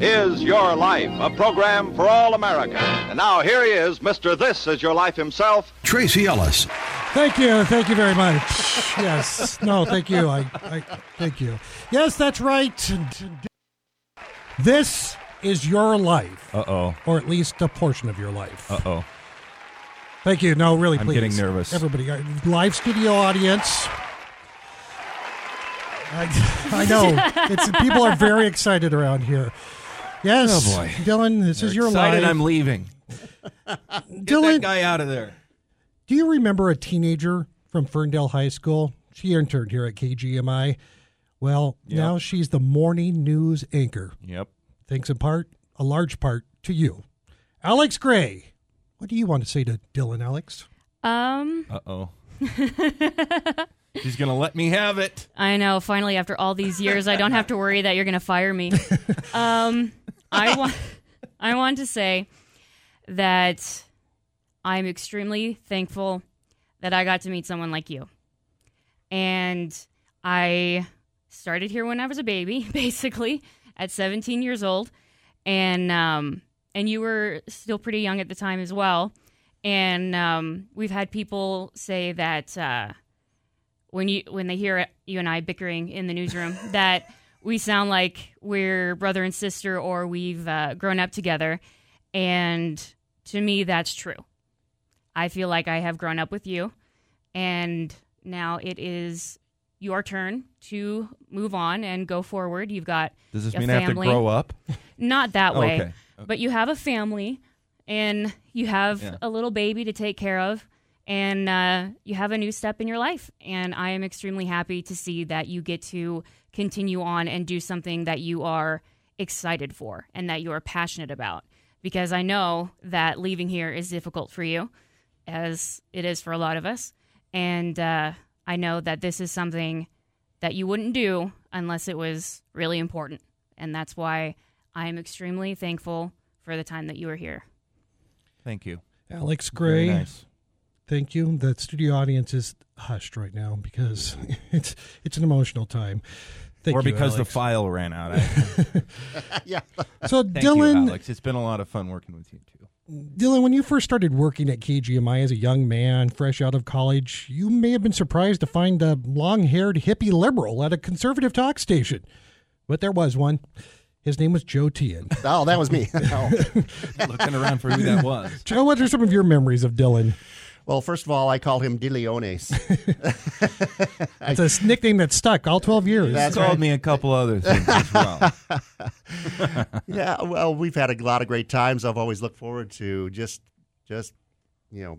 Is Your Life, a program for all Americans. And now here he is, Mr. This Is Your Life himself, Tracy Ellis. Thank you very much. Yes, no, thank you. I thank you. Yes, that's right. This is your life. Uh-oh. Or at least a portion of your life. Uh-oh. Thank you. No, really, please. I'm getting nervous. Everybody, live studio audience. I know. It's people are very excited around here. Yes, oh boy. Dylan, this They're is your excited life. I'm leaving. Dylan, get that guy out of there. Do you remember a teenager from Ferndale High School? She interned here at KGMI. Well, yep. Now she's the morning news anchor. Yep. Thanks in part, a large part, to you. Alex Gray, what do you want to say to Dylan, Alex? Uh-oh. She's going to let me have it. I know. Finally, after all these years, I don't have to worry that you're going to fire me. I want to say that I'm extremely thankful that I got to meet someone like you. And I started here when I was a baby, basically, at 17 years old. And you were still pretty young at the time as well. And we've had people say that... When they hear you and I bickering in the newsroom, that we sound like we're brother and sister or we've grown up together. And to me, that's true. I feel like I have grown up with you. And now it is your turn to move on and go forward. You've got Does this mean family. I have to grow up? Not that way. Okay. But you have a family and you have a little baby to take care of. And you have a new step in your life. And I am extremely happy to see that you get to continue on and do something that you are excited for and that you are passionate about. Because I know that leaving here is difficult for you, as it is for a lot of us. And I know that this is something that you wouldn't do unless it was really important. And that's why I am extremely thankful for the time that you were here. Thank you. Alex Gray. Very nice. Thank you. The studio audience is hushed right now because it's an emotional time. Thank or you, because Alex. The file ran out. Yeah. So Thank Dylan, you, Alex, it's been a lot of fun working with you too. Dylan, when you first started working at KGMI as a young man, fresh out of college, you may have been surprised to find a long-haired hippie liberal at a conservative talk station, but there was one. His name was Joe Tian. Oh, that was me. No. Looking around for who that was. Joe, what are some of your memories of Dylan? Well, first of all, I called him De Leones. It's a nickname that stuck all 12 years. That's called right. me a couple other things as well. Yeah, well, we've had a lot of great times. I've always looked forward to just you know,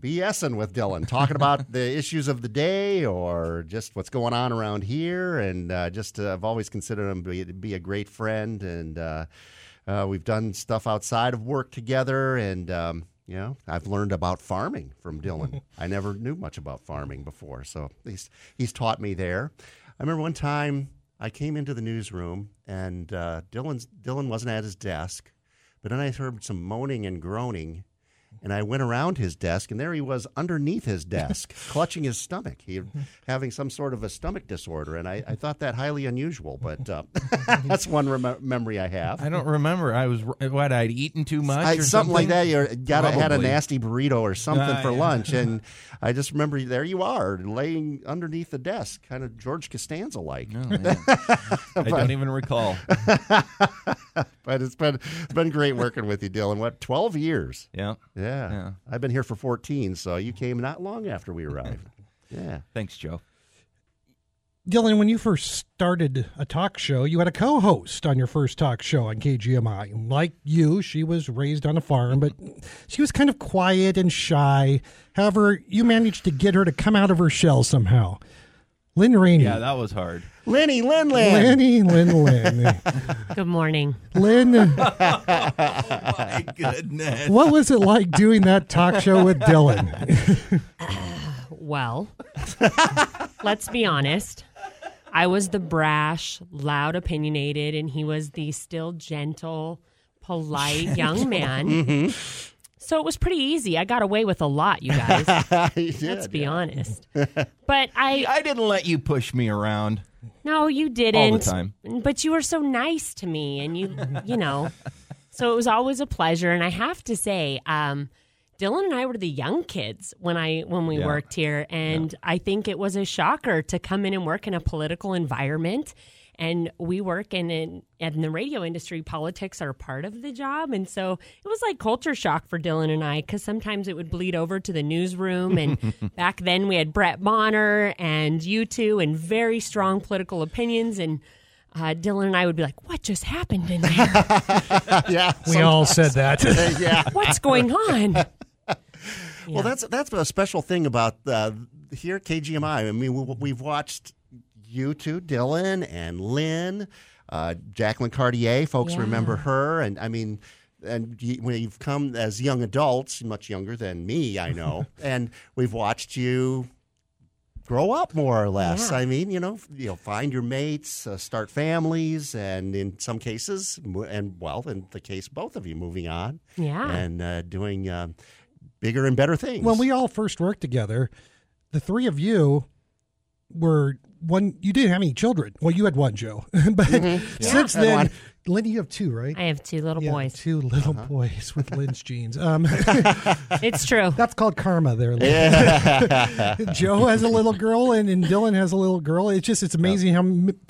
BSing with Dylan, talking about the issues of the day or just what's going on around here. And I've always considered him to be a great friend. And we've done stuff outside of work together and... Yeah, I've learned about farming from Dylan. I never knew much about farming before, so he's taught me there. I remember one time I came into the newsroom, and Dylan wasn't at his desk, but then I heard some moaning and groaning, and I went around his desk, and there he was underneath his desk, clutching his stomach, having some sort of a stomach disorder, and I thought that highly unusual, but that's one memory I have. I don't remember. I'd eaten too much or something? Like that. I had a nasty burrito or something for lunch, and I just remember there you are, laying underneath the desk, kind of George Costanza-like. Oh, yeah. I don't even recall. But it's been great working with you, Dylan. What, 12 years? Yeah. I've been here for 14, so you came not long after we arrived. Yeah. Thanks, Joe. Dylan, when you first started a talk show, you had a co-host on your first talk show on KGMI. Like you, she was raised on a farm, but she was kind of quiet and shy. However, you managed to get her to come out of her shell somehow. Lynn Rainey. Yeah, that was hard. Lynn. Good morning. Lynn. Oh, my goodness. What was it like doing that talk show with Dylan? Well, let's be honest. I was the brash, loud, opinionated, and he was the still gentle, polite young man. Mm-hmm. So it was pretty easy. I got away with a lot, you guys. Let's be honest. But I didn't let you push me around. No, you didn't. All the time. But you were so nice to me, and you know. So it was always a pleasure. And I have to say, Dylan and I were the young kids when we worked here, and I think it was a shocker to come in and work in a political environment. And we work in the radio industry. Politics are part of the job. And so it was like culture shock for Dylan and I, because sometimes it would bleed over to the newsroom. And back then we had Brett Bonner and you two and very strong political opinions. And Dylan and I would be like, what just happened in there? We all said that. What's going on? Well, that's a special thing about here at KGMI. I mean, we've watched you two, Dylan and Lynn, Jacqueline Cartier, folks remember her. And I mean, and when you've come as young adults, much younger than me, I know, and we've watched you grow up more or less. Yeah. I mean, you know, find your mates, start families, and in some cases, and well, in the case, both of you moving on and doing bigger and better things. When we all first worked together, the three of you were... One, you didn't have any children. Well, you had one, Joe. But since then, Lynn, you have two, right? I have two little boys. Two little boys with Lynn's jeans. It's true. That's called karma there, Lynn. Yeah. Joe has a little girl, and Dylan has a little girl. It's amazing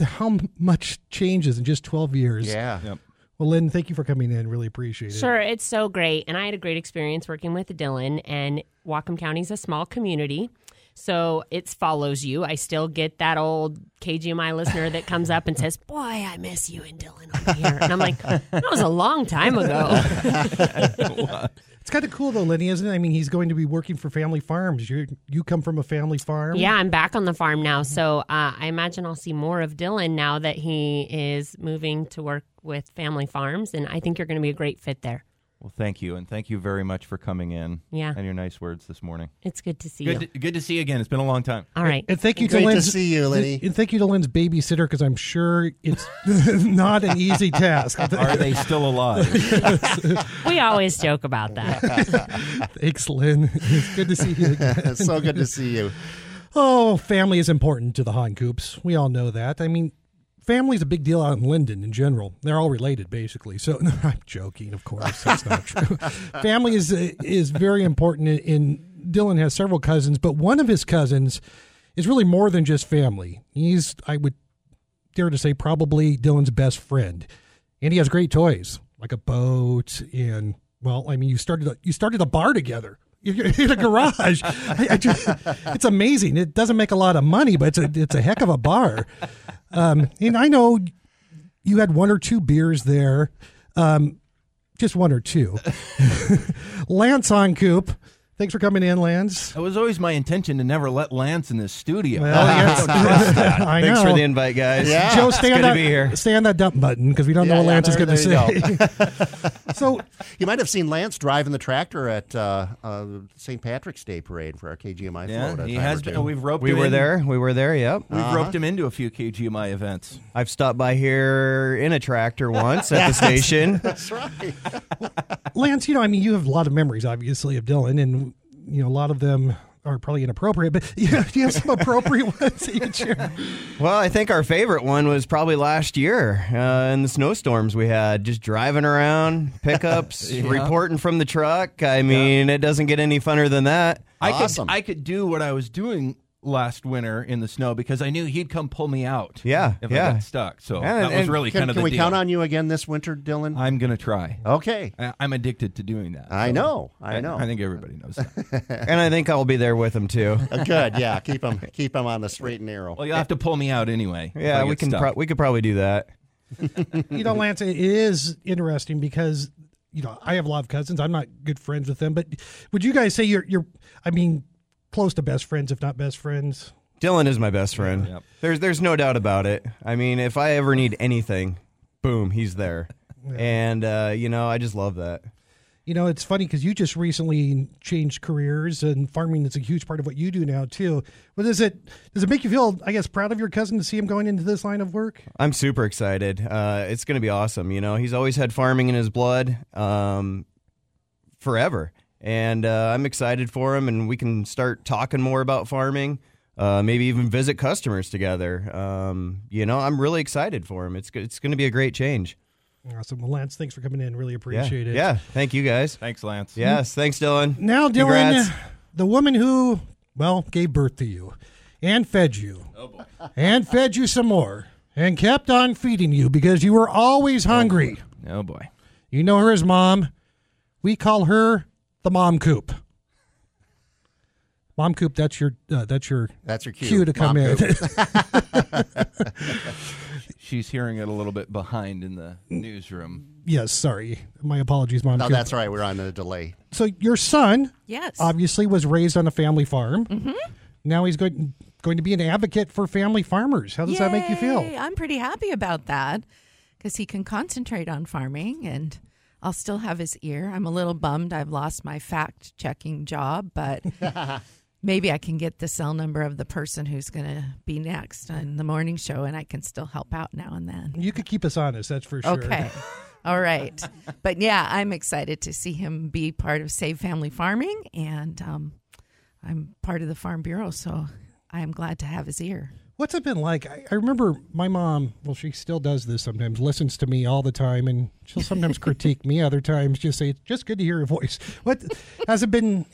how much changes in just 12 years. Yeah. Yep. Well, Lynn, thank you for coming in. Really appreciate it. Sure. It's so great. And I had a great experience working with Dylan, and Whatcom County is a small community. So it follows you. I still get that old KGMI listener that comes up and says, boy, I miss you and Dylan over here. And I'm like, that was a long time ago. It's kind of cool, though, Lenny, isn't it? I mean, he's going to be working for Family Farms. You come from a family farm. Yeah, I'm back on the farm now. So I imagine I'll see more of Dylan now that he is moving to work with Family Farms. And I think you're going to be a great fit there. Well, thank you, and thank you very much for coming in and your nice words this morning. It's good to see you. Good to see you again. It's been a long time. All right. And thank you to Lynn's, to see you, Lenny. And thank you to Lynn's babysitter, because I'm sure it's not an easy task. Are they still alive? We always joke about that. Thanks, Lynn. It's good to see you again. So good to see you. Oh, family is important to the HonCoops. We all know that. I mean... Family's a big deal out in Linden in general. They're all related, basically. So no, I'm joking, of course. That's not true. Family is very important. Dylan has several cousins, but one of his cousins is really more than just family. He's, I would dare to say, probably Dylan's best friend. And he has great toys, like a boat. And, well, I mean, you started a bar together. In a garage. It's amazing. It doesn't make a lot of money, but it's a heck of a bar. And I know you had one or two beers there, just one or two. Lance HonCoop, thanks for coming in, Lance. It was always my intention to never let Lance in this studio. Well, I don't trust that. Thanks for the invite, guys. Yeah. Joe, stay on that dump button, because we don't know what Lance is going to say. So you might have seen Lance driving the tractor at St. Patrick's Day parade for our KGMI Florida. He has been. We've roped. We were there. Yep. We've roped him into a few KGMI events. I've stopped by here in a tractor once at the station. That's right. Well, Lance, I mean, you have a lot of memories, obviously, of Dylan, and a lot of them are probably inappropriate, but do you have some appropriate ones you can share? Well, I think our favorite one was probably last year in the snowstorms we had, just driving around, pickups, reporting from the truck. I mean, it doesn't get any funner than that. Awesome. I could do what I was doing last winter in the snow, because I knew he'd come pull me out if I got stuck. So that was really kind of the deal. Can we count on you again this winter, Dylan? I'm going to try. Okay. I'm addicted to doing that. I know. I think everybody knows that. And I think I'll be there with him, too. Good, yeah. Keep him on the straight and narrow. Well, you'll have to pull me out anyway. Yeah, we could probably do that. Lance, it is interesting because, I have a lot of cousins. I'm not good friends with them, but would you guys say you're close to best friends, if not best friends? Dylan is my best friend. Yep. There's no doubt about it. I mean, if I ever need anything, boom, he's there. And, I just love that. It's funny because you just recently changed careers, and farming is a huge part of what you do now, too. But does it make you feel, I guess, proud of your cousin to see him going into this line of work? I'm super excited. It's going to be awesome. He's always had farming in his blood forever. and I'm excited for him, and we can start talking more about farming, maybe even visit customers together. You know, I'm really excited for him. It's going to be a great change. Awesome. Well, Lance, thanks for coming in. Really appreciate it. Yeah, thank you guys. Thanks, Lance. Yes, thanks, Dylan. Now, Dylan, the woman who, well, gave birth to you and fed you. Oh, boy. And fed you some more and kept on feeding you because you were always hungry. Oh, boy. Oh, boy. You know her as Mom. We call her the Mom Coop. Mom Coop, that's your cue to come Mom in. She's hearing it a little bit behind in the newsroom. Yes, sorry. My apologies, Mom. No, that's right. We're on a delay. So your son, obviously, was raised on a family farm. Mm-hmm. Now he's going to be an advocate for family farmers. How does that make you feel? I'm pretty happy about that because he can concentrate on farming, and I'll still have his ear. I'm a little bummed I've lost my fact-checking job, but maybe I can get the cell number of the person who's going to be next on the morning show, and I can still help out now and then. You could keep us honest, that's for sure. Okay. All right. But, yeah, I'm excited to see him be part of Save Family Farming, and I'm part of the Farm Bureau, so I am glad to have his ear. What's it been like? I remember my mom, well, she still does this sometimes, listens to me all the time, and she'll sometimes critique me, other times just say, it's just good to hear your voice. What has it been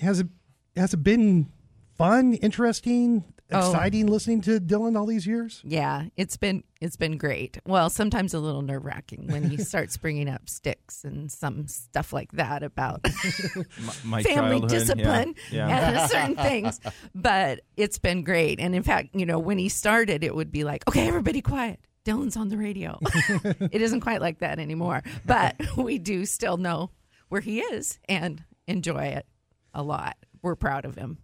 fun, interesting, exciting listening to Dylan all these years? Yeah, it's been great. Well, sometimes a little nerve-wracking when he starts bringing up sticks and some stuff like that about my family discipline and certain things. But it's been great. And in fact, you know, when he started, it would be like, okay, everybody quiet. Dylan's on the radio. It isn't quite like that anymore. But we do still know where he is and enjoy it a lot. We're proud of him.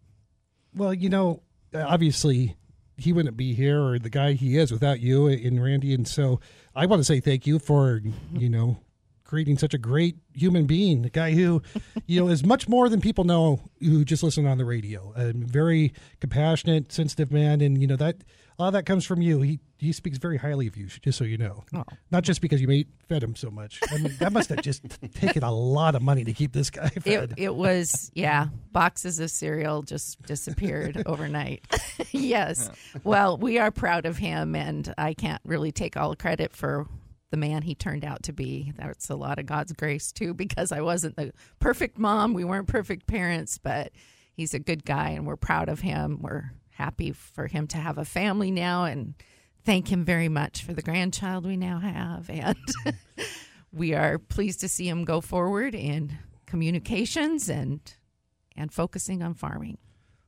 Well, you know, obviously he wouldn't be here or the guy he is without you and Randy. And so I want to say thank you for, you know, creating such a great human being, a guy who, you know, is much more than people know who just listen on the radio. A very compassionate, sensitive man. And, you know, that a lot of that comes from you. He speaks very highly of you, just so you know. Oh. Not just because you fed him so much. I mean, that must have just taken a lot of money to keep this guy fed. It was, boxes of cereal just disappeared overnight. Yes. Well, we are proud of him, and I can't really take all credit for the man he turned out to be. That's a lot of God's grace, too, because I wasn't the perfect mom. We weren't perfect parents, but he's a good guy, and we're proud of him. We're happy for him to have a family now, and thank him very much for the grandchild we now have. And we are pleased to see him go forward in communications and focusing on farming.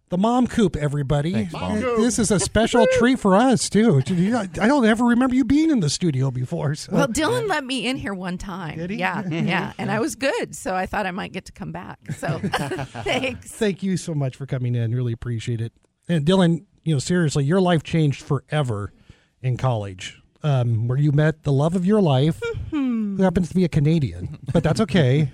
The Mom Coop, everybody. Thanks, Mom. This is a special treat for us, too. I don't ever remember you being in the studio before. So. Well, Dylan let me in here one time. Did he? Yeah, yeah. And I was good, so I thought I might get to come back. So thanks. Thank you so much for coming in. Really appreciate it. And Dylan, you know, seriously, your life changed forever in college, where you met the love of your life, who happens to be a Canadian, but that's okay.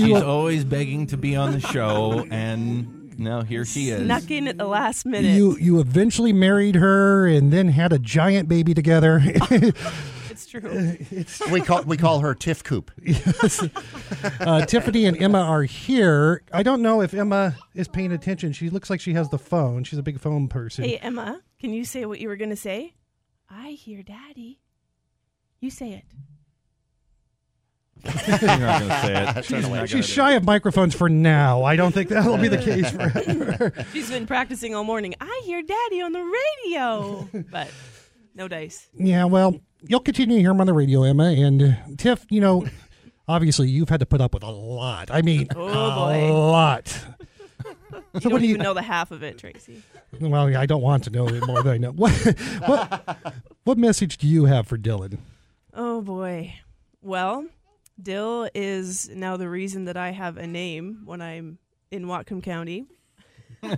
She's always begging to be on the show, and now here she is. Snuck in at the last minute. You eventually married her, and then had a giant baby together. It's true. We call her Tiff Coop. Yes. Tiffany and Emma are here. I don't know if Emma is paying attention. She looks like she has the phone. She's a big phone person. Hey, Emma, can you say what you were going to say? I hear Daddy. You say it. You're not going to say it. She's shy of microphones for now. I don't think that'll be the case forever. She's been practicing all morning. I hear Daddy on the radio. But no dice. Yeah, well, you'll continue to hear him on the radio, Emma. And Tiff, you know, obviously you've had to put up with a lot. I mean, a lot. You so don't even know the half of it, Tracy. Well, I don't want to know it more than I know. What message do you have for Dylan? Oh, boy. Well, Dill is now the reason that I have a name when I'm in Whatcom County.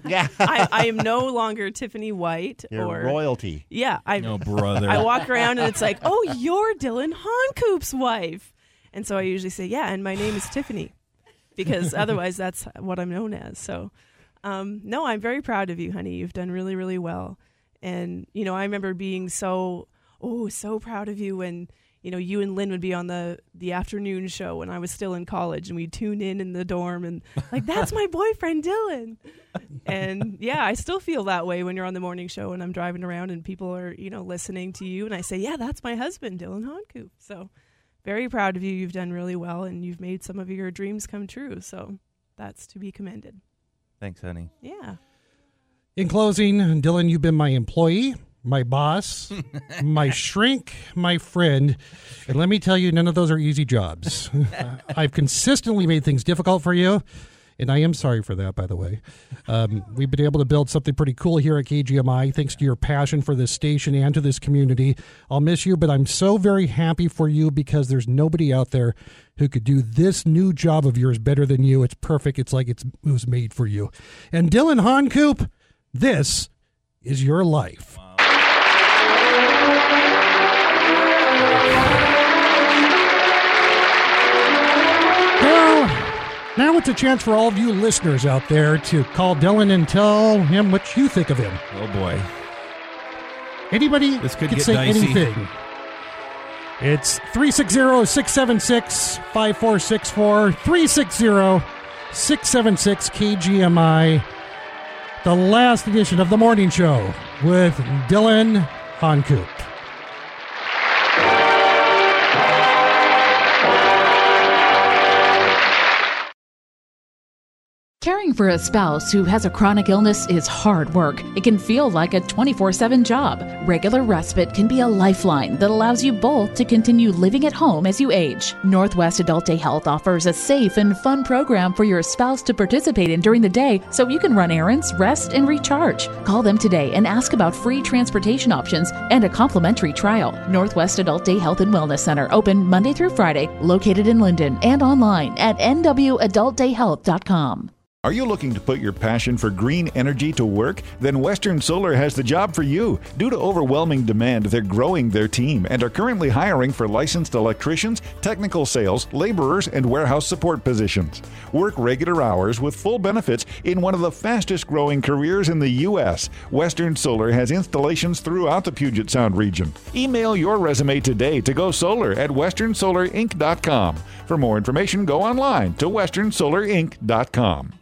Yeah, I am no longer Tiffany White. You're royalty. Yeah. No, brother. I walk around and it's like, oh, you're Dylan Honcoop's wife. And so I usually say, yeah, and my name is Tiffany. Because otherwise, that's what I'm known as. So, no, I'm very proud of you, honey. You've done really, really well. And, you know, I remember being so proud of you when you know, you and Lynn would be on the afternoon show when I was still in college, and we'd tune in the dorm and like, that's my boyfriend, Dylan. And yeah, I still feel that way when you're on the morning show and I'm driving around and people are, you know, listening to you. And I say, yeah, that's my husband, Dylan HonCoop. So very proud of you. You've done really well, and you've made some of your dreams come true. So that's to be commended. Thanks, honey. Yeah. In closing, Dylan, you've been my employee, my boss, my shrink, my friend. And let me tell you, none of those are easy jobs. I've consistently made things difficult for you, and I am sorry for that, by the way. We've been able to build something pretty cool here at KGMI, thanks to your passion for this station and to this community. I'll miss you, but I'm so very happy for you, because there's nobody out there who could do this new job of yours better than you. It's perfect. It's like it was made for you. And Dylan HonCoop, this is your life. Wow. Now it's a chance for all of you listeners out there to call Dylan and tell him what you think of him. Oh, boy. Anybody could say dicey. Anything. It's 360-676-5464, 360-676-KGMI, the last edition of The Morning Show with Dylan HonCoop. Caring for a spouse who has a chronic illness is hard work. It can feel like a 24/7 job. Regular respite can be a lifeline that allows you both to continue living at home as you age. Northwest Adult Day Health offers a safe and fun program for your spouse to participate in during the day so you can run errands, rest, and recharge. Call them today and ask about free transportation options and a complimentary trial. Northwest Adult Day Health and Wellness Center, open Monday through Friday, located in Linden and online at nwadultdayhealth.com. Are you looking to put your passion for green energy to work? Then Western Solar has the job for you. Due to overwhelming demand, they're growing their team and are currently hiring for licensed electricians, technical sales, laborers, and warehouse support positions. Work regular hours with full benefits in one of the fastest-growing careers in the U.S. Western Solar has installations throughout the Puget Sound region. Email your resume today to go solar at westernsolarinc.com. For more information, go online to westernsolarinc.com.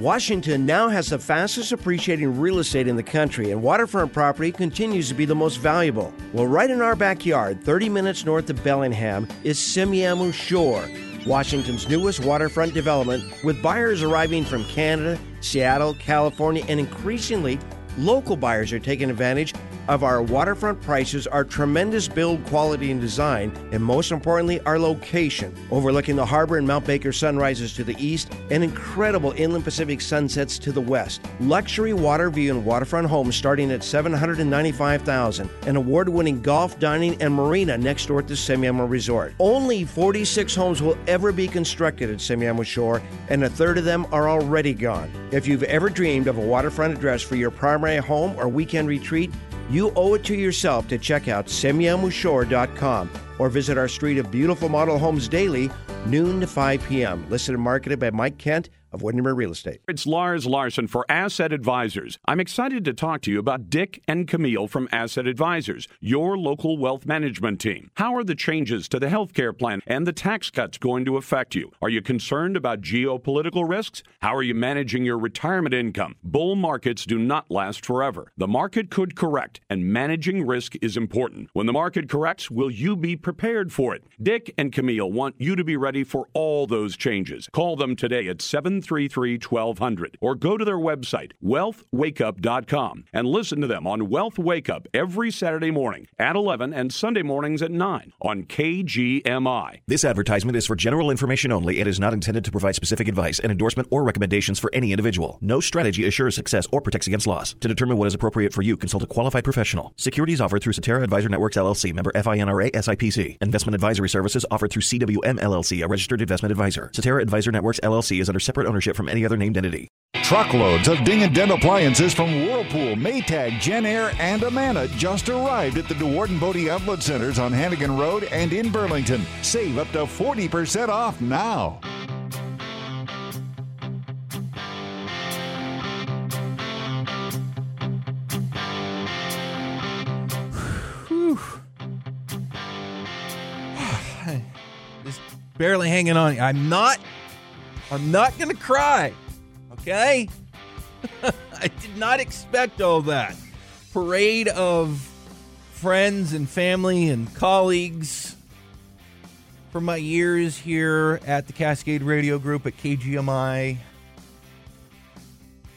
Washington now has the fastest appreciating real estate in the country, and waterfront property continues to be the most valuable. Well, right in our backyard, 30 minutes north of Bellingham, is Semiahmoo Shore, Washington's newest waterfront development, with buyers arriving from Canada, Seattle, California, and increasingly, local buyers are taking advantage of our waterfront prices, our tremendous build quality and design, and most importantly, our location, overlooking the harbor and Mount Baker sunrises to the east and incredible inland Pacific sunsets to the west. Luxury water view and waterfront homes starting at $795,000, and award-winning golf, dining, and marina next door to Semiahmoo Resort. Only 46 homes will ever be constructed at Semiahmoo Shore, and a third of them are already gone. If you've ever dreamed of a waterfront address for your primary home or weekend retreat, you owe it to yourself to check out semiahmooshore.com or visit our street of beautiful model homes daily, noon to 5 p.m. Listed and marketed by Mike Kent of Windermere Real Estate. It's Lars Larson for Asset Advisors. I'm excited to talk to you about Dick and Camille from Asset Advisors, your local wealth management team. How are the changes to the health care plan and the tax cuts going to affect you? Are you concerned about geopolitical risks? How are you managing your retirement income? Bull markets do not last forever. The market could correct, and managing risk is important. When the market corrects, will you be prepared for it? Dick and Camille want you to be ready for all those changes. Call them today at 733-1200 or go to their website, wealthwakeup.com, and listen to them on Wealth Wake Up every Saturday morning at 11 and Sunday mornings at 9 on KGMI. This advertisement is for general information only and is not intended to provide specific advice and endorsement or recommendations for any individual. No strategy assures success or protects against loss. To determine what is appropriate for you, consult a qualified professional. Securities offered through Cetera Advisor Networks, LLC, member FINRA, SIPC. Investment advisory services offered through CWM, LLC, a registered investment advisor. Cetera Advisor Networks, LLC is under separate ownership from any other named entity. Truckloads of Ding & Dent appliances from Whirlpool, Maytag, Gen Air, and Amana just arrived at the DeWard and Bodie Outlet Centers on Hannigan Road and in Burlington. Save up to 40% off now. barely hanging on. I'm not going to cry, okay? I did not expect all that. Parade of friends and family and colleagues from my years here at the Cascade Radio Group at KGMI.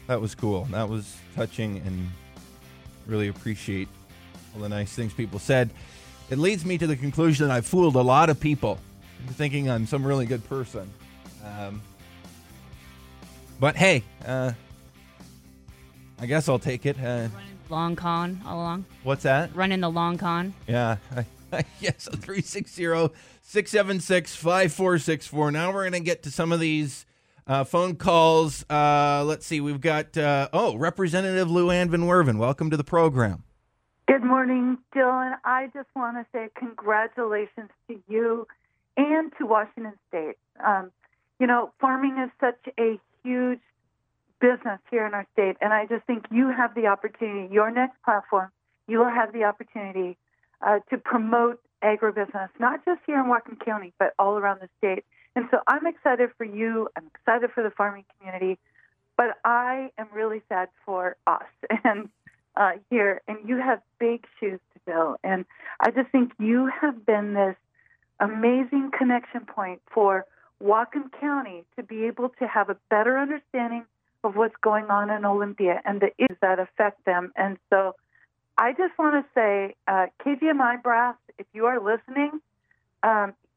That was cool. That was touching, and really appreciate all the nice things people said. It leads me to the conclusion that I've fooled a lot of people into thinking I'm some really good person. But hey, I guess I'll take it. Running long con all along. What's that? Running the long con. Yeah. Yes, 360-676-5464. Now we're going to get to some of these phone calls. Let's see. We've got, Representative Luanne Van Werven. Welcome to the program. Good morning, Dylan. I just want to say congratulations to you and to Washington State. Farming is such a huge business here in our state, and I just think you have the opportunity, your next platform, you will have the opportunity to promote agribusiness, not just here in Whatcom County, but all around the state. And so I'm excited for you. I'm excited for the farming community, but I am really sad for us and here. And you have big shoes to fill. And I just think you have been this amazing connection point for Whatcom County to be able to have a better understanding of what's going on in Olympia and the issues that affect them. And so I just want to say, KGMI brass, if you are listening,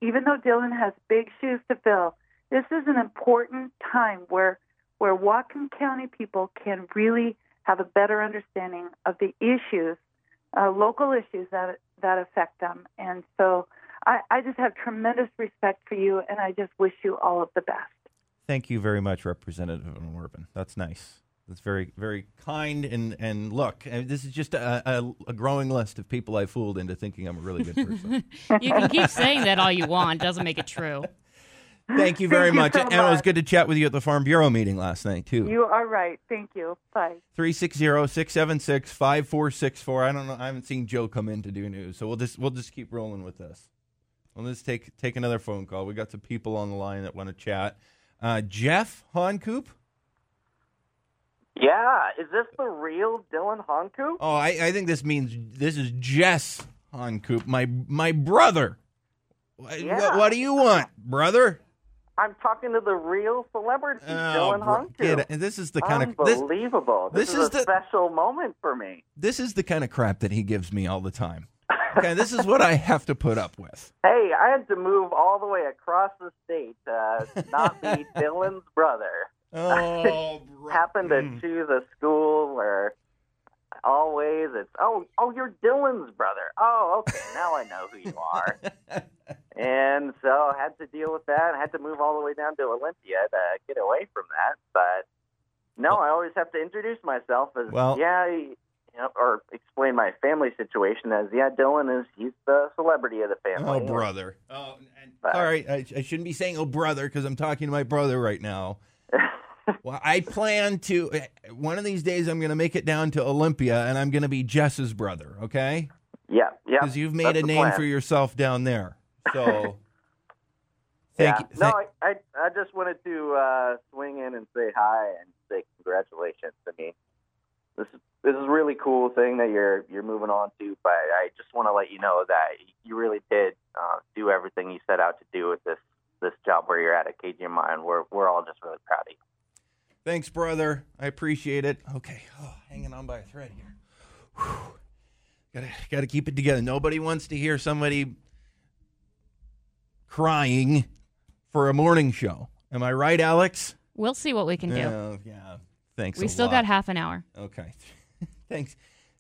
even though Dylan has big shoes to fill, this is an important time where Whatcom County people can really have a better understanding of the issues, local issues that affect them. And so I just have tremendous respect for you, and I just wish you all of the best. Thank you very much, Representative Van Werven. That's nice. That's very, very kind. And look, this is just a growing list of people I fooled into thinking I'm a really good person. You can keep saying that all you want. Doesn't make it true. Thank you very much. And it was good to chat with you at the Farm Bureau meeting last night, too. You are right. Thank you. Bye. 360-676-5464. I don't know. I haven't seen Joe come in to do news, so we'll just keep rolling with this. Well, let's take another phone call. We got some people on the line that want to chat. Jeff Honcoop? Yeah, is this the real Dylan Honcoop? Oh, I think this means this is Jess Honcoop, my brother. Yeah. What do you want, brother? I'm talking to the real celebrity, Dylan Honcoop. And this is the kind unbelievable. This is a special moment for me. This is the kind of crap that he gives me all the time. Okay, this is what I have to put up with. Hey, I had to move all the way across the state to not be Dylan's brother. Oh, happened to choose a school where always it's oh you're Dylan's brother. Oh, okay, now I know who you are. And so I had to deal with that. I had to move all the way down to Olympia to get away from that. But no, I always have to introduce myself as or explain my family situation as Dylan is he's the celebrity of the family. Oh, brother. Oh, sorry, I shouldn't be saying oh brother because I'm talking to my brother right now. Well, I plan to, one of these days I'm going to make it down to Olympia and I'm going to be Jess's brother, okay? Yeah, yeah. Because you've made a name for yourself down there. So, thank you. I just wanted to swing in and say hi and say congratulations. I mean, this is a really cool thing that you're moving on to, but I just want to let you know that you really did do everything you set out to do with this job where you're at KGMI, and we're all just really proud of you. Thanks, brother. I appreciate it. Okay. Oh, hanging on by a thread here. Whew. Gotta keep it together. Nobody wants to hear somebody crying for a morning show. Am I right, Alex? We'll see what we can do. Yeah. Thanks. We still got half an hour. Okay.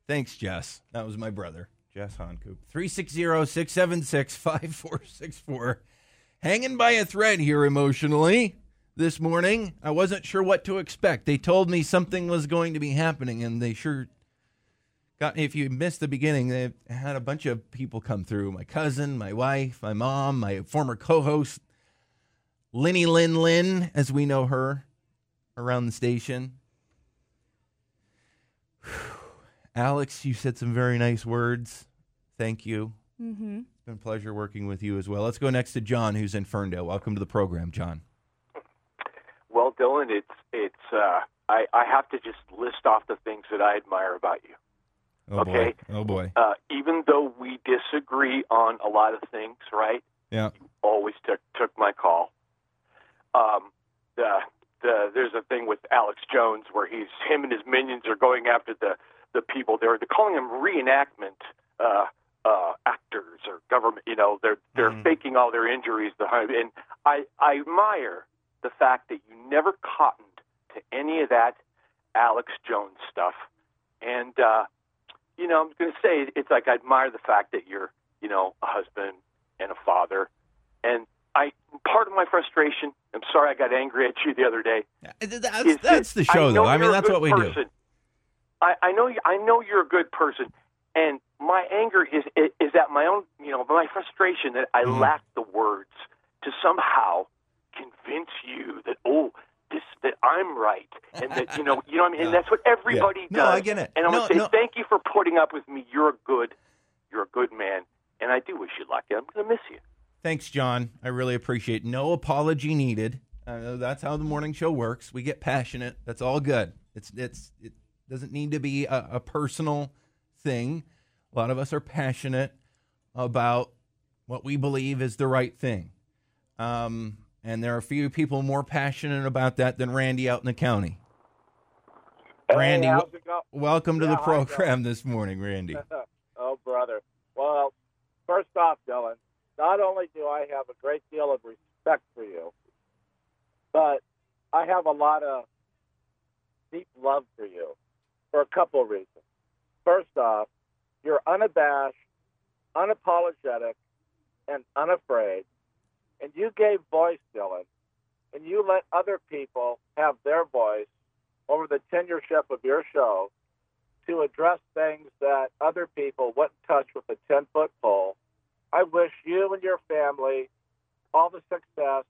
Thanks, Jess. That was my brother, Jess Honcoop. 360-676-5464. Hanging by a thread here emotionally. This morning, I wasn't sure what to expect. They told me something was going to be happening, and they sure got me. If you missed the beginning, they had a bunch of people come through. My cousin, my wife, my mom, my former co-host, Linny Lynn, as we know her, around the station. Whew. Alex, you said some very nice words. Thank you. Mm-hmm. It's been a pleasure working with you as well. Let's go next to John, who's in Ferndale. Welcome to the program, John. Well, Dylan, I have to just list off the things that I admire about you. Oh, okay? Boy. Oh, boy. Even though we disagree on a lot of things, right? Yeah. You always took my call. There's a thing with Alex Jones where him and his minions are going after the people. They're calling them reenactment actors or government. You know, they're faking all their injuries. And I admire the fact that you never cottoned to any of that Alex Jones stuff. And, you know, I'm going to say it's like I admire the fact that you're, you know, a husband and a father. And part of my frustration, I'm sorry I got angry at you the other day. That's the show, though. I mean, that's what we do. I know you're a good person. And my anger is at my own, you know, my frustration that I lack the words to somehow convince you that, that I'm right, and that you know what I mean. And that's what everybody does. No, I get it. And I want to say thank you for putting up with me. You're a good man, and I do wish you luck. I'm going to miss you. Thanks, John. I really appreciate it. No apology needed. That's how the morning show works. We get passionate. That's all good. It doesn't need to be a personal thing. A lot of us are passionate about what we believe is the right thing. And there are few people more passionate about that than Randy out in the county. Hey, Randy, welcome to the program this morning, Randy. Oh, brother. Well, first off, Dylan, not only do I have a great deal of respect for you, but I have a lot of deep love for you for a couple of reasons. First off, you're unabashed, unapologetic, and unafraid. And you gave voice, Dylan, and you let other people have their voice over the tenureship of your show to address things that other people wouldn't touch with a 10-foot pole. I wish you and your family all the success.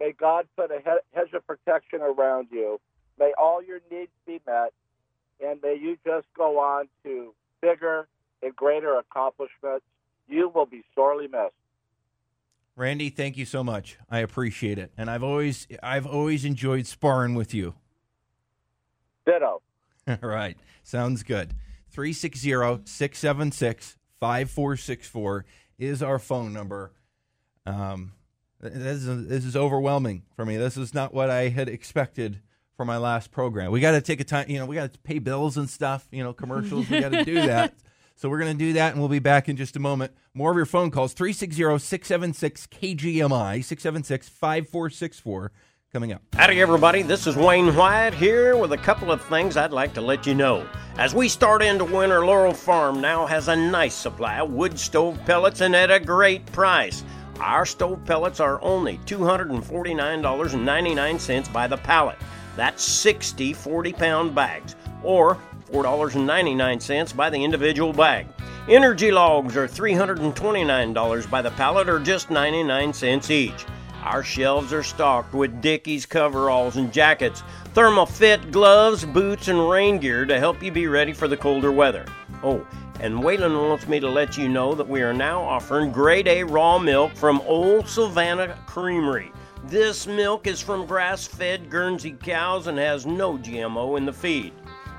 May God put a hedge of protection around you. May all your needs be met, and may you just go on to bigger and greater accomplishments. You will be sorely missed. Randy, thank you so much. I appreciate it. And I've always enjoyed sparring with you. Ditto. All right. Sounds good. 360-676-5464 is our phone number. This is overwhelming for me. This is not what I had expected for my last program. We got to take a time, we got to pay bills and stuff, commercials. We got to do that. So we're going to do that, and we'll be back in just a moment. More of your phone calls, 360-676-KGMI, 676-5464, coming up. Howdy, everybody. This is Wayne Wyatt here with a couple of things I'd like to let you know. As we start into winter, Laurel Farm now has a nice supply of wood stove pellets and at a great price. Our stove pellets are only $249.99 by the pallet. That's 60 40-pound bags, or $4.99 by the individual bag. Energy logs are $329 by the pallet, or just 99 cents each. Our shelves are stocked with Dickies coveralls and jackets, ThermaFit gloves, boots, and rain gear to help you be ready for the colder weather. Oh, and Waylon wants me to let you know that we are now offering grade A raw milk from Old Savannah Creamery. This milk is from grass-fed Guernsey cows and has no GMO in the feed.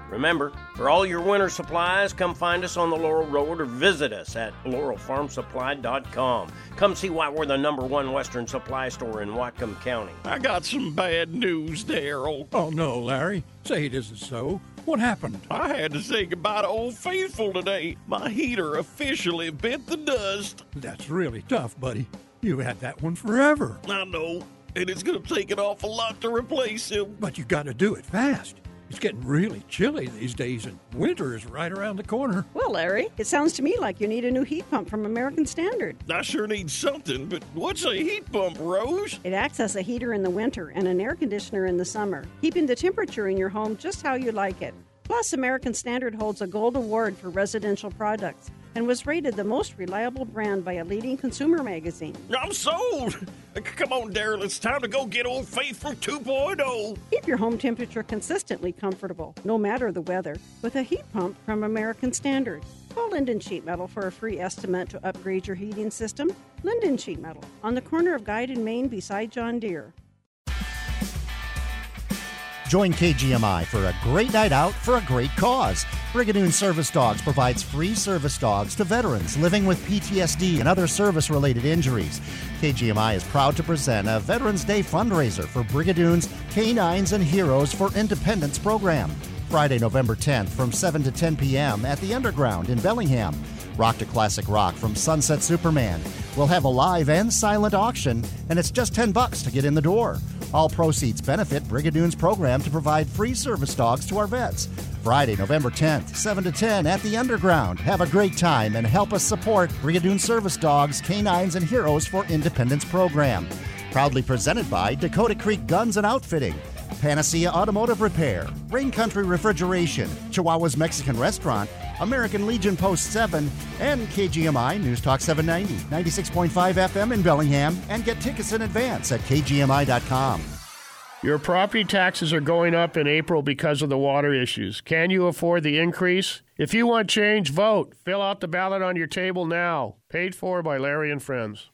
Remember, for all your winter supplies, come find us on the Laurel Road or visit us at laurelfarmsupply.com. Come see why we're the #1 Western supply store in Whatcom County. I got some bad news, Daryl. Oh, no, Larry. Say it isn't so. What happened? I had to say goodbye to Old Faithful today. My heater officially bit the dust. That's really tough, buddy. You've had that one forever. I know, and it's going to take an awful lot to replace him. But you got to do it fast. It's getting really chilly these days, and winter is right around the corner. Well, Larry, it sounds to me like you need a new heat pump from American Standard. I sure need something, but what's a heat pump, Rose? It acts as a heater in the winter and an air conditioner in the summer, keeping the temperature in your home just how you like it. Plus, American Standard holds a gold award for residential products. and was rated the most reliable brand by a leading consumer magazine. I'm sold! Come on, Daryl, it's time to go get Old Faithful 2.0. Keep your home temperature consistently comfortable, no matter the weather, with a heat pump from American Standard. Call Linden Sheet Metal for a free estimate to upgrade your heating system. Linden Sheet Metal, on the corner of Guide and Main beside John Deere. Join KGMI for a great night out for a great cause. Brigadoon Service Dogs provides free service dogs to veterans living with PTSD and other service-related injuries. KGMI is proud to present a Veterans Day fundraiser for Brigadoon's Canines and Heroes for Independence program. Friday, November 10th from 7 to 10 p.m. at the Underground in Bellingham. Rock to classic rock from Sunset Superman. We'll have a live and silent auction, and it's just $10 to get in the door. All proceeds benefit Brigadoon's program to provide free service dogs to our vets. Friday, November 10th, 7 to 10 at the Underground. Have a great time and help us support Brigadoon Service Dogs, Canines, and Heroes for Independence program. Proudly presented by Dakota Creek Guns and Outfitting, Panacea Automotive Repair, Rain Country Refrigeration, Chihuahua's Mexican Restaurant, American Legion Post 7, and KGMI News Talk 790, 96.5 FM in Bellingham, and get tickets in advance at KGMI.com. Your property taxes are going up in April because of the water issues. Can you afford the increase? If you want change, vote. Fill out the ballot on your table now. Paid for by Larry and Friends.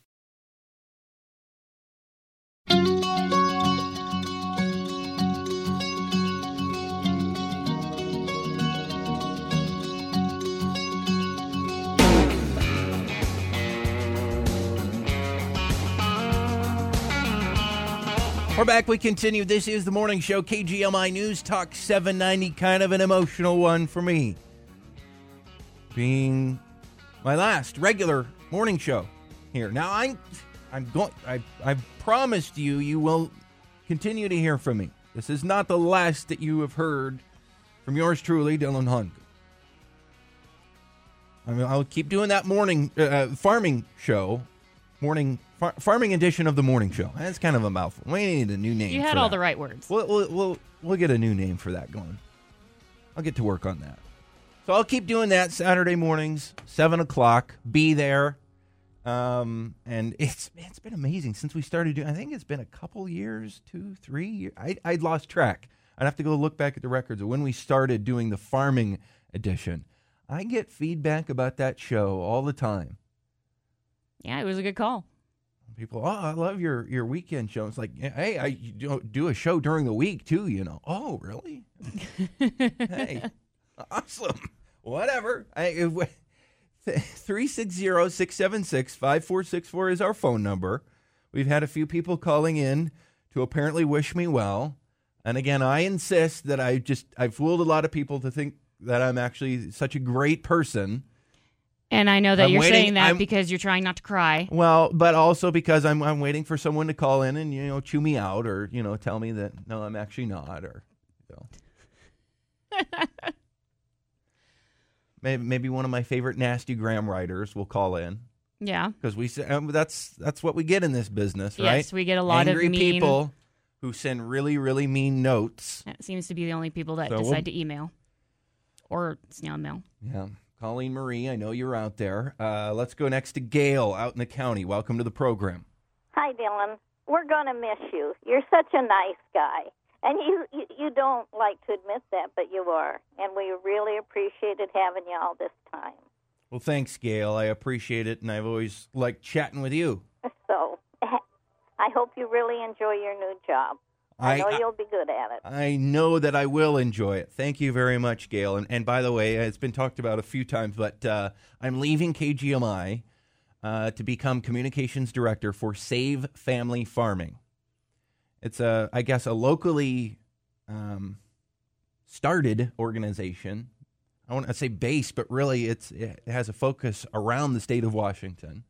We're back. We continue. This is the morning show, KGMI News Talk 790. Kind of an emotional one for me, being my last regular morning show here. Now I've promised you will continue to hear from me. This is not the last that you have heard from yours truly, Dylan Honcoop. I mean, I'll keep doing that morning farming show, Farming edition of the morning show. That's kind of a mouthful. We need a new name. You had all the right words. We'll get a new name for that going. I'll get to work on that. So I'll keep doing that Saturday mornings, 7 o'clock. Be there. And it's been amazing since we started doing. I think it's been a couple years, 2, 3 years. I'd lost track. I'd have to go look back at the records of when we started doing the farming edition. I get feedback about that show all the time. Yeah, it was a good call. People, oh, I love your weekend show. It's like, hey, I do a show during the week, too, you know. Oh, really? Hey, awesome. Whatever. 360-676-5464 is our phone number. We've had a few people calling in to apparently wish me well. And again, I insist that I fooled a lot of people to think that I'm actually such a great person. And I know that you're saying that because you're trying not to cry. Well, but also because I'm waiting for someone to call in and, chew me out or, tell me that, no, I'm actually not. Or, Maybe one of my favorite nasty gram writers will call in. Yeah. Because we say, that's what we get in this business, right? Yes, we get a lot of angry people who send really, really mean notes. That seems to be the only people that decide to email or snail mail. Yeah. Colleen Marie, I know you're out there. Let's go next to Gail out in the county. Welcome to the program. Hi, Dylan. We're going to miss you. You're such a nice guy. And you don't like to admit that, but you are. And we really appreciated having you all this time. Well, thanks, Gail. I appreciate it, and I've always liked chatting with you. So I hope you really enjoy your new job. I know you'll be good at it. I know that I will enjoy it. Thank you very much, Gail. And by the way, it's been talked about a few times, but I'm leaving KGMI to become communications director for Save Family Farming. It's, a locally started organization. I want to say base, but really it has a focus around the state of Washington.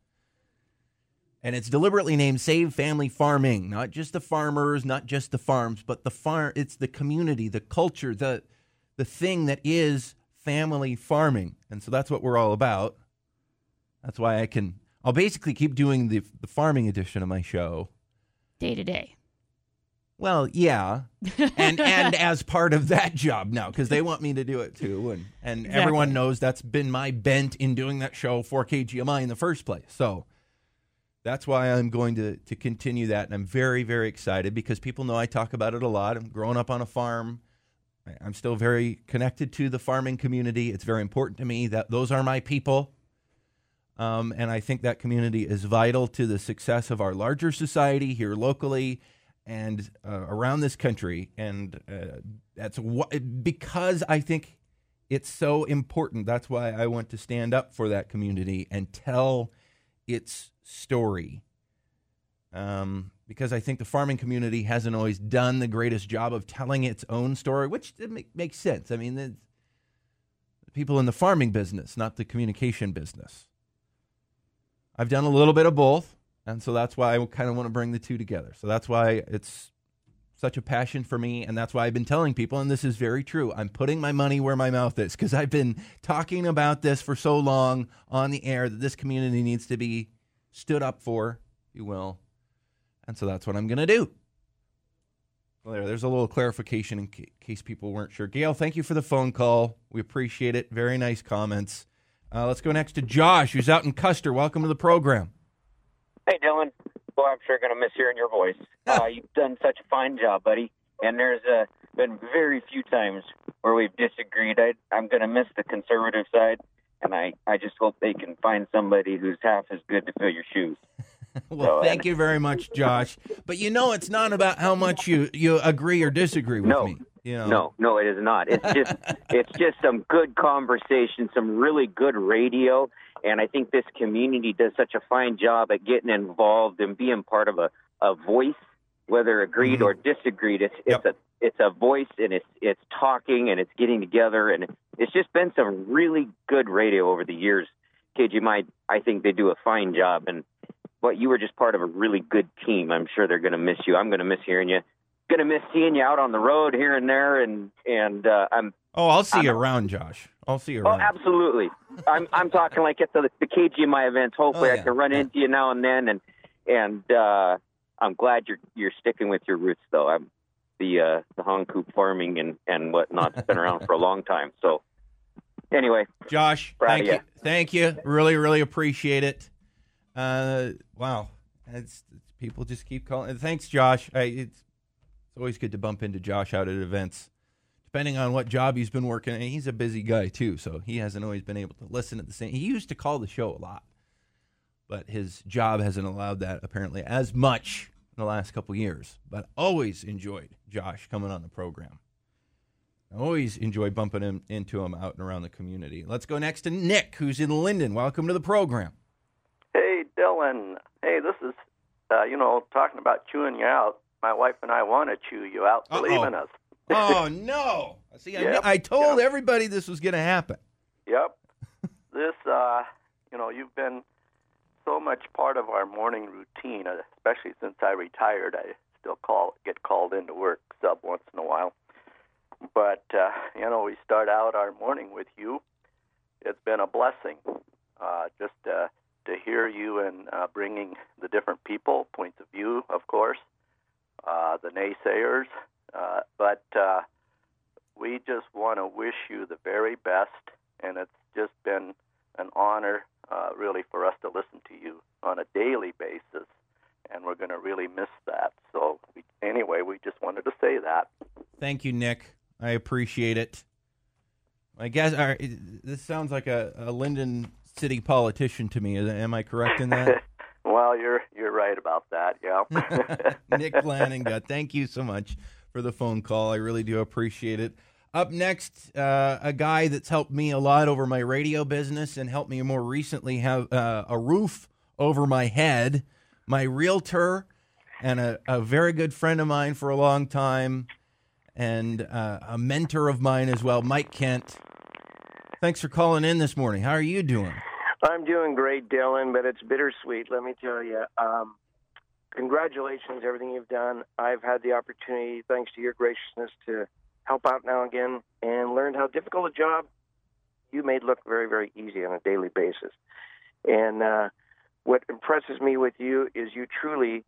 And it's deliberately named Save Family Farming, not just the farmers, not just the farms, but the farm. It's the community, the culture, the thing that is family farming. And so that's what we're all about. That's why I'll basically keep doing the farming edition of my show. Day to day. Well, yeah, and as part of that job now, because they want me to do it too, and exactly. Everyone knows that's been my bent in doing that show for KGMI in the first place. So that's why I'm going to continue that, and I'm very, very excited because people know I talk about it a lot. I'm growing up on a farm. I'm still very connected to the farming community. It's very important to me that those are my people, and I think that community is vital to the success of our larger society here locally and around this country, and that's what, because I think it's so important, that's why I want to stand up for that community and tell its story, because I think the farming community hasn't always done the greatest job of telling its own story, which makes sense. I mean, the people in the farming business, not the communication business. I've done a little bit of both. And so that's why I kind of want to bring the two together. So that's why it's such a passion for me. And that's why I've been telling people, and this is very true, I'm putting my money where my mouth is, because I've been talking about this for so long on the air that this community needs to be stood up for, if you will. And so that's what I'm going to do. Well, there's a little clarification in case people weren't sure. Gail, thank you for the phone call. We appreciate it. Very nice comments. Let's go next to Josh, who's out in Custer. Welcome to the program. Hey, Dylan. Boy, I'm sure going to miss hearing your voice. You've done such a fine job, buddy. And there's been very few times where we've disagreed. I'm going to miss the conservative side, and I just hope they can find somebody who's half as good to fill your shoes. Well, thank you very much, Josh. But you know it's not about how much you agree or disagree with me. You know? No, it is not. It's just it's just some good conversation, some really good radio. And I think this community does such a fine job at getting involved and being part of a voice, whether agreed or disagreed. It's a voice, and it's talking, and it's getting together, and it's just been some really good radio over the years. KGMI, I think they do a fine job, but you were just part of a really good team. I'm sure they're going to miss you. I'm going to miss hearing you. Going to miss seeing you out on the road here and there, and I'm. Oh, I'll see you around, Josh. I'll see you around. Oh, absolutely. I'm talking like at the KGMI events. Hopefully, I can run into you now and then, and I'm glad you're sticking with your roots, though. I'm the HonCoop farming and whatnot's been around for a long time. So, anyway, Josh, thank you, really, really appreciate it. Wow, people just keep calling. Thanks, Josh. It's always good to bump into Josh out at events. Depending on what job he's been working in, he's a busy guy too, so he hasn't always been able to listen at the same. He used to call the show a lot, but his job hasn't allowed that apparently as much in the last couple years. But always enjoyed Josh coming on the program. I always enjoy bumping into him out and around the community. Let's go next to Nick, who's in Linden. Welcome to the program. Hey, Dylan. Hey, this is talking about chewing you out. My wife and I want to chew you out for leaving us. Oh, no. See, yep, I told everybody this was going to happen. Yep. This, you've been so much part of our morning routine, especially since I retired. I still get called into work sub once in a while. But, we start out our morning with you. It's been a blessing just to hear you and bringing the different people, points of view, of course, the naysayers. But we just want to wish you the very best, and it's just been an honor, really, for us to listen to you on a daily basis, and we're going to really miss that. So, we just wanted to say that. Thank you, Nick. I appreciate it. I guess this sounds like a Linden City politician to me. Am I correct in that? Well, you're right about that, yeah. Nick Lanninga, thank you so much for the phone call. I really do appreciate it. Up next, a guy that's helped me a lot over my radio business and helped me more recently have a roof over my head, my realtor and a very good friend of mine for a long time and a mentor of mine as well, Mike Kent. Thanks for calling in this morning. How are you doing? I'm doing great, Dylan, but it's bittersweet, let me tell you. Congratulations, everything you've done. I've had the opportunity, thanks to your graciousness, to help out now and again and learned how difficult a job you made look very, very easy on a daily basis. And what impresses me with you is you truly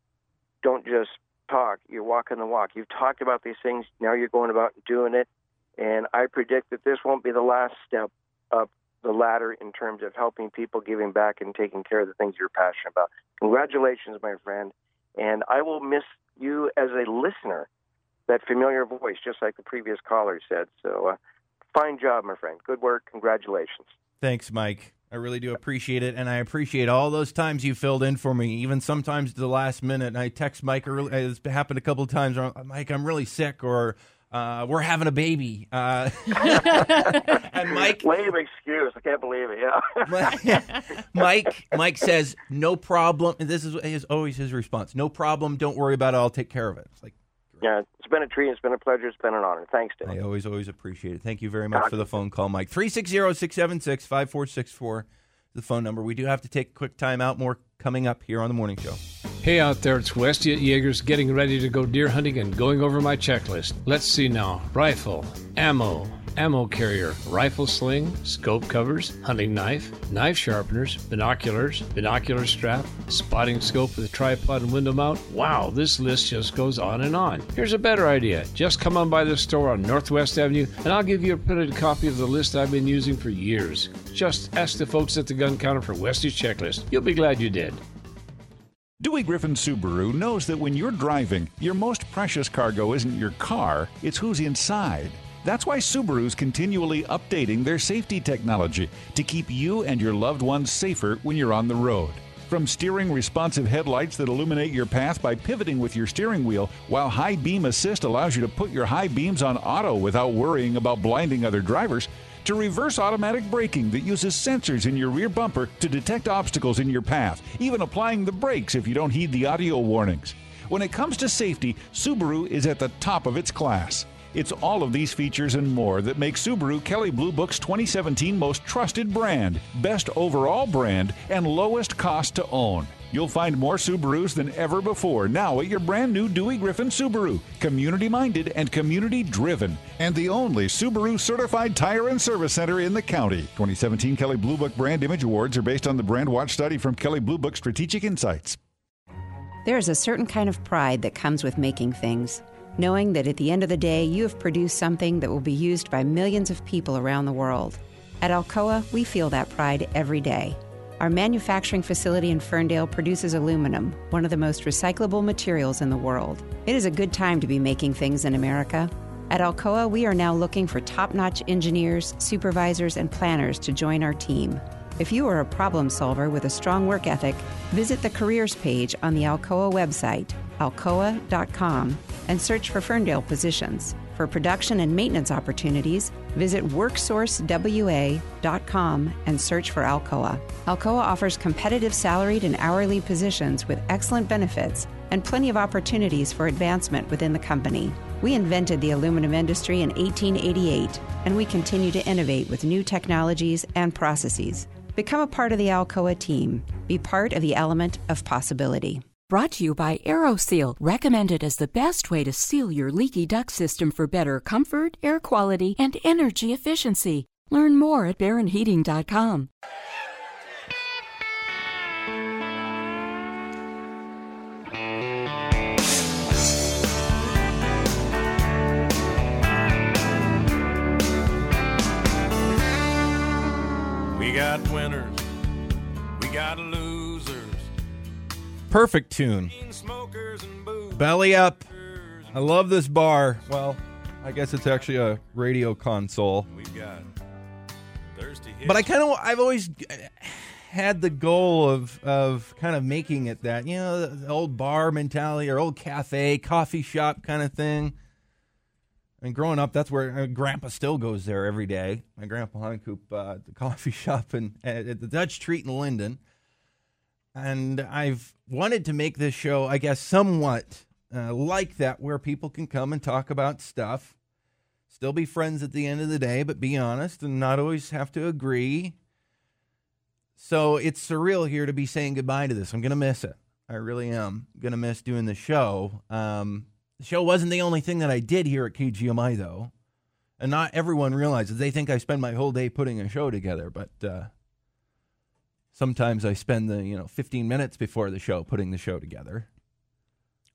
don't just talk, you're walking the walk. You've talked about these things. Now you're going about doing it. And I predict that this won't be the last step up the ladder in terms of helping people, giving back, and taking care of the things you're passionate about. Congratulations, my friend. And I will miss you as a listener, that familiar voice, just like the previous caller said. So fine job, my friend. Good work. Congratulations. Thanks, Mike. I really do appreciate it, and I appreciate all those times you filled in for me, even sometimes to the last minute. And I text Mike early. It's happened a couple of times. Mike, I'm really sick, or we're having a baby. And Mike, lame excuse. I can't believe it. Yeah. Mike says, no problem. And this is always his response. No problem. Don't worry about it. I'll take care of it. It's like, yeah, it's been a treat. It's been a pleasure. It's been an honor. Thanks, Dave. I always appreciate it. Thank you very much for the phone call, Mike. 360-676-5464 is the phone number. We do have to take a quick time out. More coming up here on The Morning Show. Hey out there, it's Westy at Yeager's, getting ready to go deer hunting and going over my checklist. Let's see now. Rifle, ammo carrier, rifle sling, scope covers, hunting knife, knife sharpeners, binoculars, binocular strap, spotting scope with a tripod and window mount. Wow, this list just goes on and on. Here's a better idea. Just come on by the store on Northwest Avenue, and I'll give you a printed copy of the list I've been using for years. Just ask the folks at the gun counter for Westy's checklist. You'll be glad you did. Dewey Griffin Subaru knows that when you're driving, your most precious cargo isn't your car, it's who's inside. That's why Subaru's continually updating their safety technology to keep you and your loved ones safer when you're on the road. From steering responsive headlights that illuminate your path by pivoting with your steering wheel, while High Beam Assist allows you to put your high beams on auto without worrying about blinding other drivers, to reverse automatic braking that uses sensors in your rear bumper to detect obstacles in your path, even applying the brakes if you don't heed the audio warnings. When it comes to safety, Subaru is at the top of its class. It's all of these features and more that make Subaru Kelley Blue Book's 2017 most trusted brand, best overall brand, and lowest cost to own. You'll find more Subarus than ever before now at your brand new Dewey Griffin Subaru, community-minded and community-driven, and the only Subaru-certified tire and service center in the county. 2017 Kelley Blue Book Brand Image Awards are based on the Brand Watch study from Kelley Blue Book Strategic Insights. There's a certain kind of pride that comes with making things, knowing that at the end of the day, you have produced something that will be used by millions of people around the world. At Alcoa, we feel that pride every day. Our manufacturing facility in Ferndale produces aluminum, one of the most recyclable materials in the world. It is a good time to be making things in America. At Alcoa, we are now looking for top-notch engineers, supervisors, and planners to join our team. If you are a problem solver with a strong work ethic, visit the careers page on the Alcoa website, alcoa.com, and search for Ferndale positions. For production and maintenance opportunities, visit WorksourceWA.com and search for Alcoa. Alcoa offers competitive salaried and hourly positions with excellent benefits and plenty of opportunities for advancement within the company. We invented the aluminum industry in 1888, and we continue to innovate with new technologies and processes. Become a part of the Alcoa team. Be part of the element of possibility. Brought to you by AeroSeal, recommended as the best way to seal your leaky duct system for better comfort, air quality, and energy efficiency. Learn more at BaronHeating.com. We got winners, we got losers. Perfect tune. Belly Up. I love this bar. Well, I guess it's actually a radio console. But I've always had the goal of kind of making it that, you know, the old bar mentality or old cafe, coffee shop kind of thing. And growing up, that's where Grandpa still goes there every day. My Grandpa HonCoop, the coffee shop at the Dutch Treat in Linden. And I've wanted to make this show, I guess, somewhat like that, where people can come and talk about stuff, still be friends at the end of the day, but be honest and not always have to agree. So it's surreal here to be saying goodbye to this. I'm going to miss it. I really am going to miss doing the show. The show wasn't the only thing that I did here at KGMI, though. And not everyone realizes. They think I spend my whole day putting a show together, but... sometimes I spend the 15 minutes before the show putting the show together.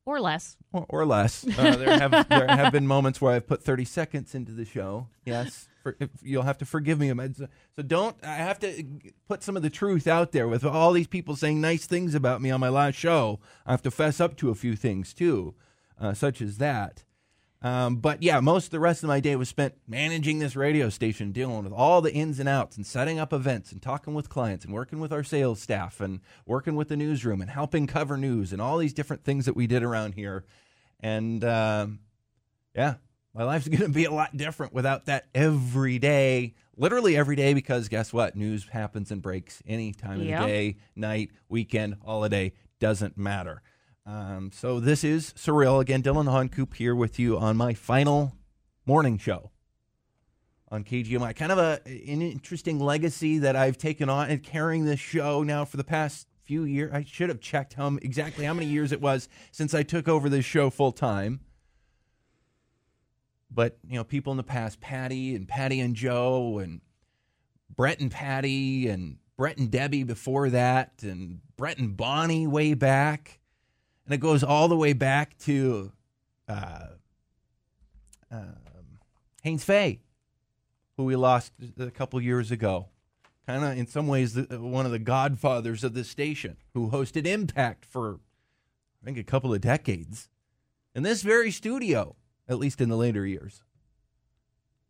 Or less. Or less. There have been moments where I've put 30 seconds into the show. Yes. You'll have to forgive me. So don't, I have to put some of the truth out there with all these people saying nice things about me on my last show. I have to fess up to a few things too, such as that. But yeah, most of the rest of my day was spent managing this radio station, dealing with all the ins and outs and setting up events and talking with clients and working with our sales staff and working with the newsroom and helping cover news and all these different things that we did around here. And yeah, my life's going to be a lot different without that every day, literally every day, because guess what? News happens and breaks any time of the day, night, weekend, holiday, doesn't matter. So this is surreal. Again, Dylan Honcoop here with you on my final morning show on KGMI. Kind of an interesting legacy that I've taken on and carrying this show now for the past few years. I should have checked exactly how many years it was since I took over this show full time. But, you know, people in the past, Patty and Joe and Brett and Patty and Brett and Debbie before that and Brett and Bonnie way back. And it goes all the way back to Haines Fay, who we lost a couple years ago. Kind of, in some ways, one of the godfathers of this station, who hosted Impact for, I think, a couple of decades. In this very studio, at least in the later years.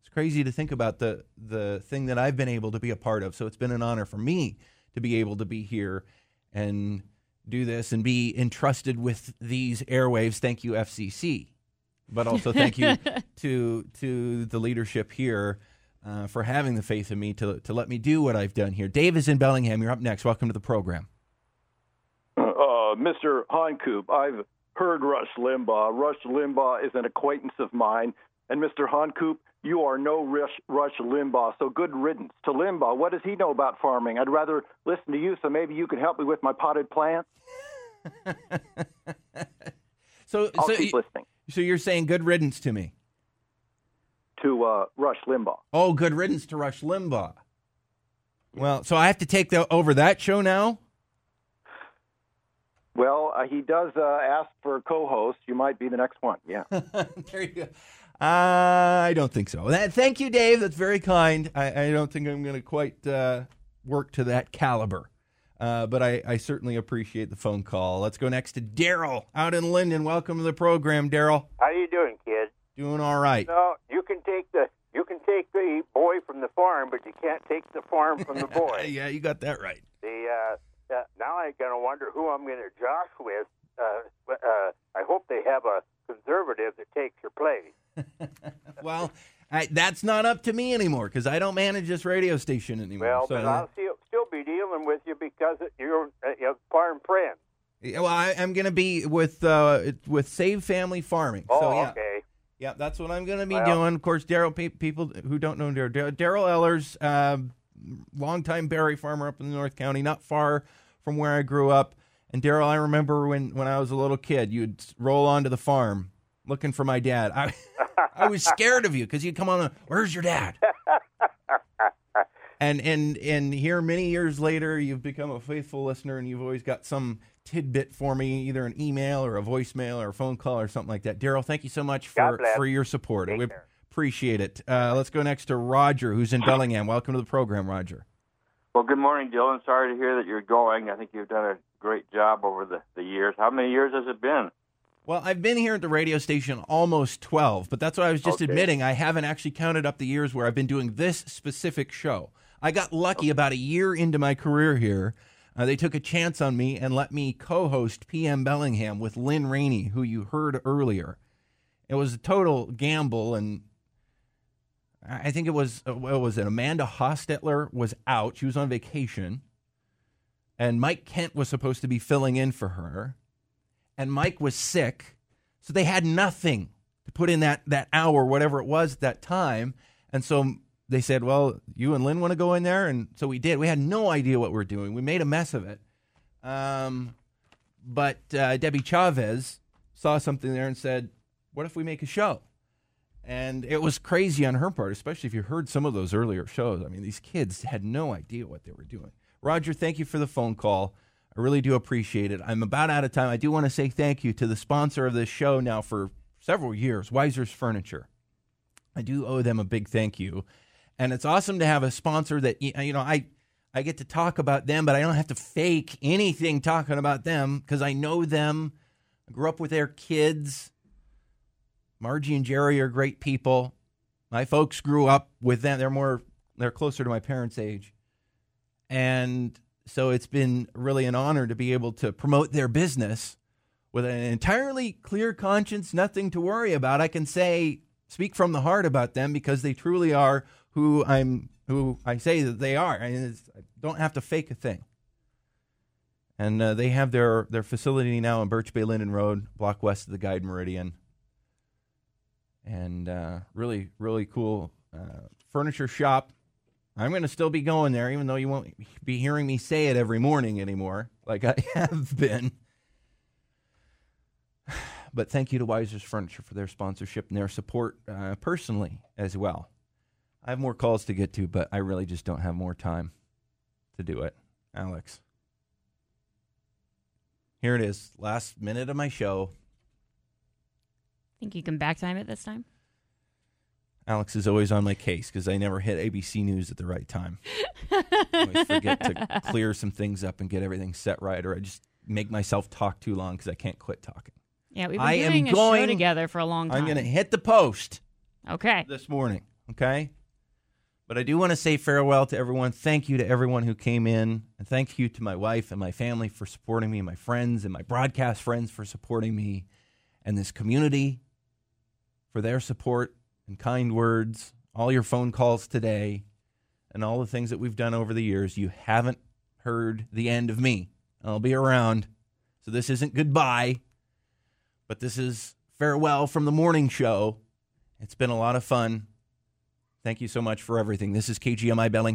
It's crazy to think about the thing that I've been able to be a part of. So it's been an honor for me to be able to be here and do this and be entrusted with these airwaves. Thank you, FCC, but also thank you to the leadership here for having the faith in me to let me do what I've done here. Dave is in Bellingham. You're up next. Welcome to the program. Mr. Honcoop, I've heard Rush Limbaugh. Rush Limbaugh is an acquaintance of mine, and Mr. Honcoop, you are no Rush Limbaugh, so good riddance to Limbaugh. What does he know about farming? I'd rather listen to you, so maybe you can help me with my potted plants. I'll keep listening. So you're saying good riddance to me? To Rush Limbaugh. Oh, good riddance to Rush Limbaugh. Well, so I have to take over that show now? Well, he does ask for a co-host. You might be the next one, yeah. There you go. I don't think so. Thank you, Dave. That's very kind. I don't think I'm going to quite work to that caliber, but I certainly appreciate the phone call. Let's go next to Daryl out in Linden. Welcome to the program, Daryl. How you doing, kid? Doing all right. No, you can take the boy from the farm, but you can't take the farm from the boy. Yeah, you got that right. Now I'm going to wonder who I'm going to josh with. I hope they have a conservative that takes your place. Well, that's not up to me anymore because I don't manage this radio station anymore. Well, but I'll still be dealing with you because you're a farm friend. Well, I'm going to be with Save Family Farming. Oh, so, yeah. Okay. Yeah, that's what I'm going to be doing. Of course, Daryl, people who don't know Daryl Ellers, longtime berry farmer up in the North County, not far from where I grew up. And Daryl, I remember when I was a little kid, you'd roll onto the farm looking for my dad. I was scared of you because you'd come on. Where's your dad? And here many years later, you've become a faithful listener, and you've always got some tidbit for me, either an email or a voicemail or a phone call or something like that. Daryl, thank you so much for your support. We appreciate it. Let's go next to Roger, who's in Bellingham. Welcome to the program, Roger. Well, good morning, Dylan. Sorry to hear that you're going. I think you've done a great job over the years. How many years has it been? Well, I've been here at the radio station almost 12, but that's what I was just admitting. I haven't actually counted up the years where I've been doing this specific show. I got lucky about a year into my career here. They took a chance on me and let me co-host PM Bellingham with Lynn Rainey, who you heard earlier. It was a total gamble, and I think it was, Amanda Hostetler was out. She was on vacation, and Mike Kent was supposed to be filling in for her. And Mike was sick, so they had nothing to put in that hour, whatever it was at that time. And so they said, well, you and Lynn want to go in there? And so we did. We had no idea what we were doing. We made a mess of it. But Debbie Chavez saw something there and said, what if we make a show? And it was crazy on her part, especially if you heard some of those earlier shows. I mean, these kids had no idea what they were doing. Roger, thank you for the phone call. I really do appreciate it. I'm about out of time. I do want to say thank you to the sponsor of this show now for several years, Wiser's Furniture. I do owe them a big thank you. And it's awesome to have a sponsor that, you know, I get to talk about them, but I don't have to fake anything talking about them because I know them. I grew up with their kids. Margie and Jerry are great people. My folks grew up with them. They're closer to my parents' age. And so it's been really an honor to be able to promote their business with an entirely clear conscience, nothing to worry about. I can say, speak from the heart about them because they truly are who I say that they are. I don't have to fake a thing. And they have their facility now on Birch Bay Linden Road, block west of the Guide Meridian. And really, really cool furniture shop. I'm going to still be going there, even though you won't be hearing me say it every morning anymore, like I have been. But thank you to Wiser's Furniture for their sponsorship and their support personally as well. I have more calls to get to, but I really just don't have more time to do it. Alex. Here it is. Last minute of my show. Think you can back time it this time? Alex is always on my case because I never hit ABC News at the right time. I always forget to clear some things up and get everything set right, or I just make myself talk too long because I can't quit talking. Yeah, we've been doing a show together for a long time. I'm going to hit the post. Okay. This morning. Okay? But I do want to say farewell to everyone. Thank you to everyone who came in. And thank you to my wife and my family for supporting me, and my friends and my broadcast friends for supporting me, and this community for their support and kind words, all your phone calls today, and all the things that we've done over the years. You haven't heard the end of me. I'll be around. So this isn't goodbye, but this is farewell from the morning show. It's been a lot of fun. Thank you so much for everything. This is KGMI Bellingham.